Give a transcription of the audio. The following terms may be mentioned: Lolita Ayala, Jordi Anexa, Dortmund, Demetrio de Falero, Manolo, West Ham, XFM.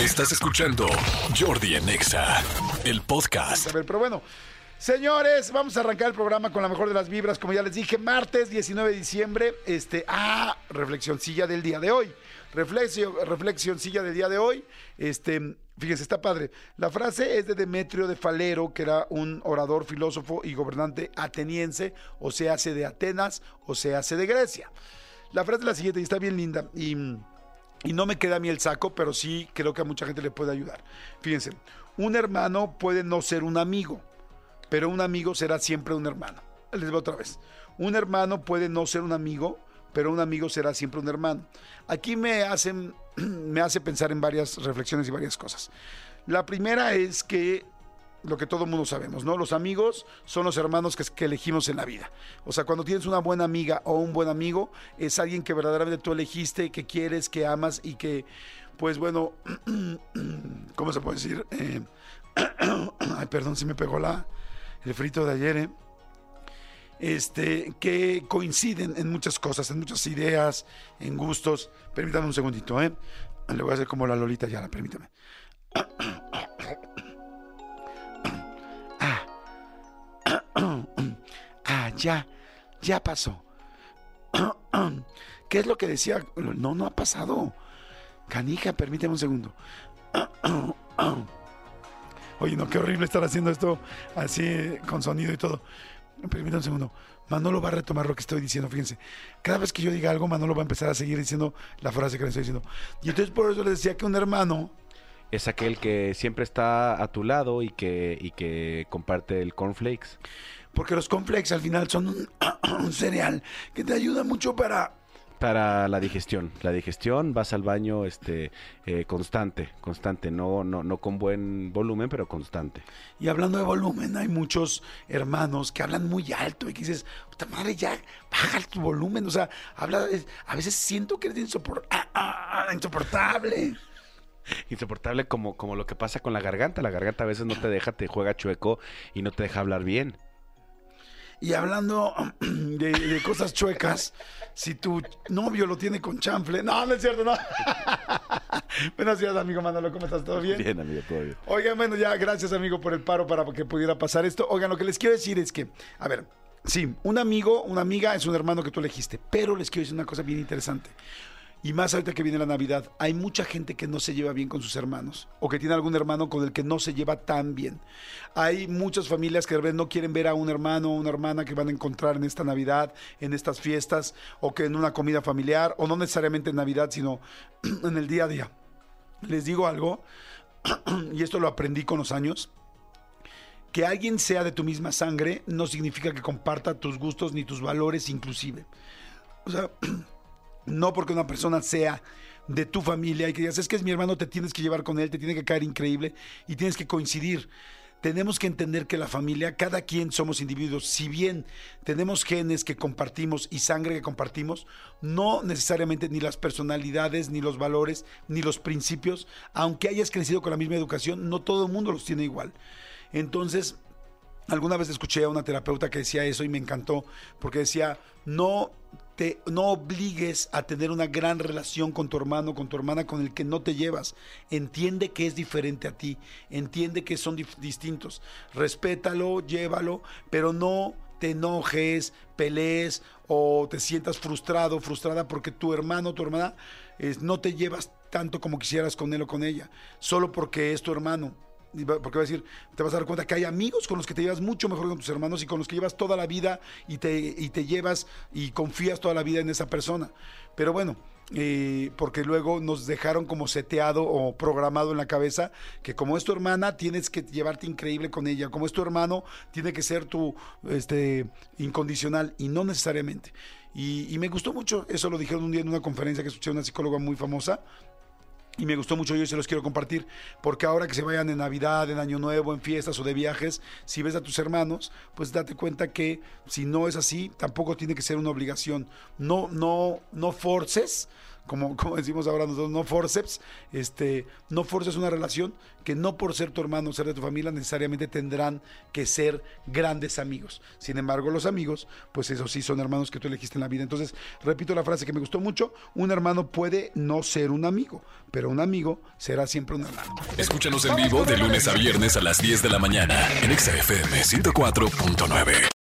Estás escuchando Jordi Anexa, el podcast. A ver, pero bueno, señores, vamos a arrancar el programa con la mejor de las vibras. Como ya les dije, martes 19 de diciembre, reflexioncilla del día de hoy. Reflexioncilla del día de hoy. Fíjense, está padre. La frase es de Demetrio de Falero, que era un orador, filósofo y gobernante ateniense, o se hace de Atenas, o se hace de Grecia. La frase es la siguiente, y está bien linda, y no me queda a mí el saco, pero sí creo que a mucha gente le puede ayudar. Fíjense, un hermano puede no ser un amigo, pero un amigo será siempre un hermano. Les veo otra vez. Un hermano puede no ser un amigo, pero un amigo será siempre un hermano. Aquí me hace pensar en varias reflexiones y varias cosas. La primera es que lo que todo mundo sabemos, ¿no? Los amigos son los hermanos que elegimos en la vida. O sea, cuando tienes una buena amiga o un buen amigo, es alguien que verdaderamente tú elegiste, que quieres, que amas y que, pues bueno, ¿cómo se puede decir? Ay, perdón, se me pegó el frito de ayer, ¿eh? Que coinciden en muchas cosas, en muchas ideas, en gustos. Permítame un segundito, ¿eh? Le voy a hacer como la Lolita Ayala, permítame. Ya pasó. ¿Qué es lo que decía? No ha pasado. Canija, permíteme un segundo. Oye, no, qué horrible estar haciendo esto así con sonido y todo. Permítame un segundo. Manolo va a retomar lo que estoy diciendo, fíjense. Cada vez que yo diga algo, Manolo va a empezar a seguir diciendo la frase que le estoy diciendo. Y entonces por eso les decía que un hermano es aquel que siempre está a tu lado y que comparte el cornflakes. Porque los cornflakes al final son un cereal que te ayuda mucho para la digestión. La digestión, vas al baño constante, no con buen volumen, pero constante. Y hablando de volumen, hay muchos hermanos que hablan muy alto y que dices, puta madre, ya, baja tu volumen. O sea, a veces siento que eres insoportable. Insoportable como lo que pasa con la garganta. La garganta a veces no te deja, te juega chueco y no te deja hablar bien. Y hablando de cosas chuecas, si tu novio lo tiene con chanfle... No es cierto, no. Buenos días, amigo Manolo, ¿cómo estás? ¿Todo bien? Bien, amigo, todo bien. Oigan, bueno, ya, gracias, amigo, por el paro para que pudiera pasar esto. Oigan, lo que les quiero decir es que, a ver, sí, un amigo, una amiga es un hermano que tú elegiste, pero les quiero decir una cosa bien interesante. Y más ahorita que viene la Navidad, hay mucha gente que no se lleva bien con sus hermanos o que tiene algún hermano con el que no se lleva tan bien. Hay muchas familias que de repente no quieren ver a un hermano o una hermana que van a encontrar en esta Navidad, en estas fiestas o que en una comida familiar o no necesariamente en Navidad, sino en el día a día. Les digo algo, y esto lo aprendí con los años. Que alguien sea de tu misma sangre no significa que comparta tus gustos ni tus valores inclusive. O sea... No porque una persona sea de tu familia y que digas, es que es mi hermano, te tienes que llevar con él, te tiene que caer increíble y tienes que coincidir. Tenemos que entender que la familia, cada quien somos individuos. Si bien tenemos genes que compartimos y sangre que compartimos, no necesariamente ni las personalidades, ni los valores, ni los principios, aunque hayas crecido con la misma educación, no todo el mundo los tiene igual. Entonces, alguna vez escuché a una terapeuta que decía eso y me encantó, porque decía, no obligues a tener una gran relación con tu hermano, con tu hermana, con el que no te llevas. Entiende que es diferente a ti, entiende que son distintos. Respétalo, llévalo, pero no te enojes, pelees o te sientas frustrado, frustrada porque tu hermano o tu hermana no te llevas tanto como quisieras con él o con ella, solo porque es tu hermano. Porque va a decir, te vas a dar cuenta que hay amigos con los que te llevas mucho mejor con tus hermanos y con los que llevas toda la vida y te llevas y confías toda la vida en esa persona. Pero bueno, porque luego nos dejaron como seteado o programado en la cabeza que como es tu hermana tienes que llevarte increíble con ella, como es tu hermano tiene que ser tu incondicional y no necesariamente. Y me gustó mucho, eso lo dijeron un día en una conferencia que escuché a una psicóloga muy famosa. Y me gustó mucho, yo se los quiero compartir, porque ahora que se vayan en Navidad, en Año Nuevo, en fiestas o de viajes, si ves a tus hermanos, pues date cuenta que si no es así, tampoco tiene que ser una obligación. No forces como decimos ahora nosotros, no forceps, no forces una relación, que no por ser tu hermano o ser de tu familia necesariamente tendrán que ser grandes amigos. Sin embargo, los amigos, pues eso sí, son hermanos que tú elegiste en la vida. Entonces, repito la frase que me gustó mucho: un hermano puede no ser un amigo, pero un amigo será siempre un hermano. Escúchanos en vivo de lunes a viernes a las 10 de la mañana en XFM 104.9.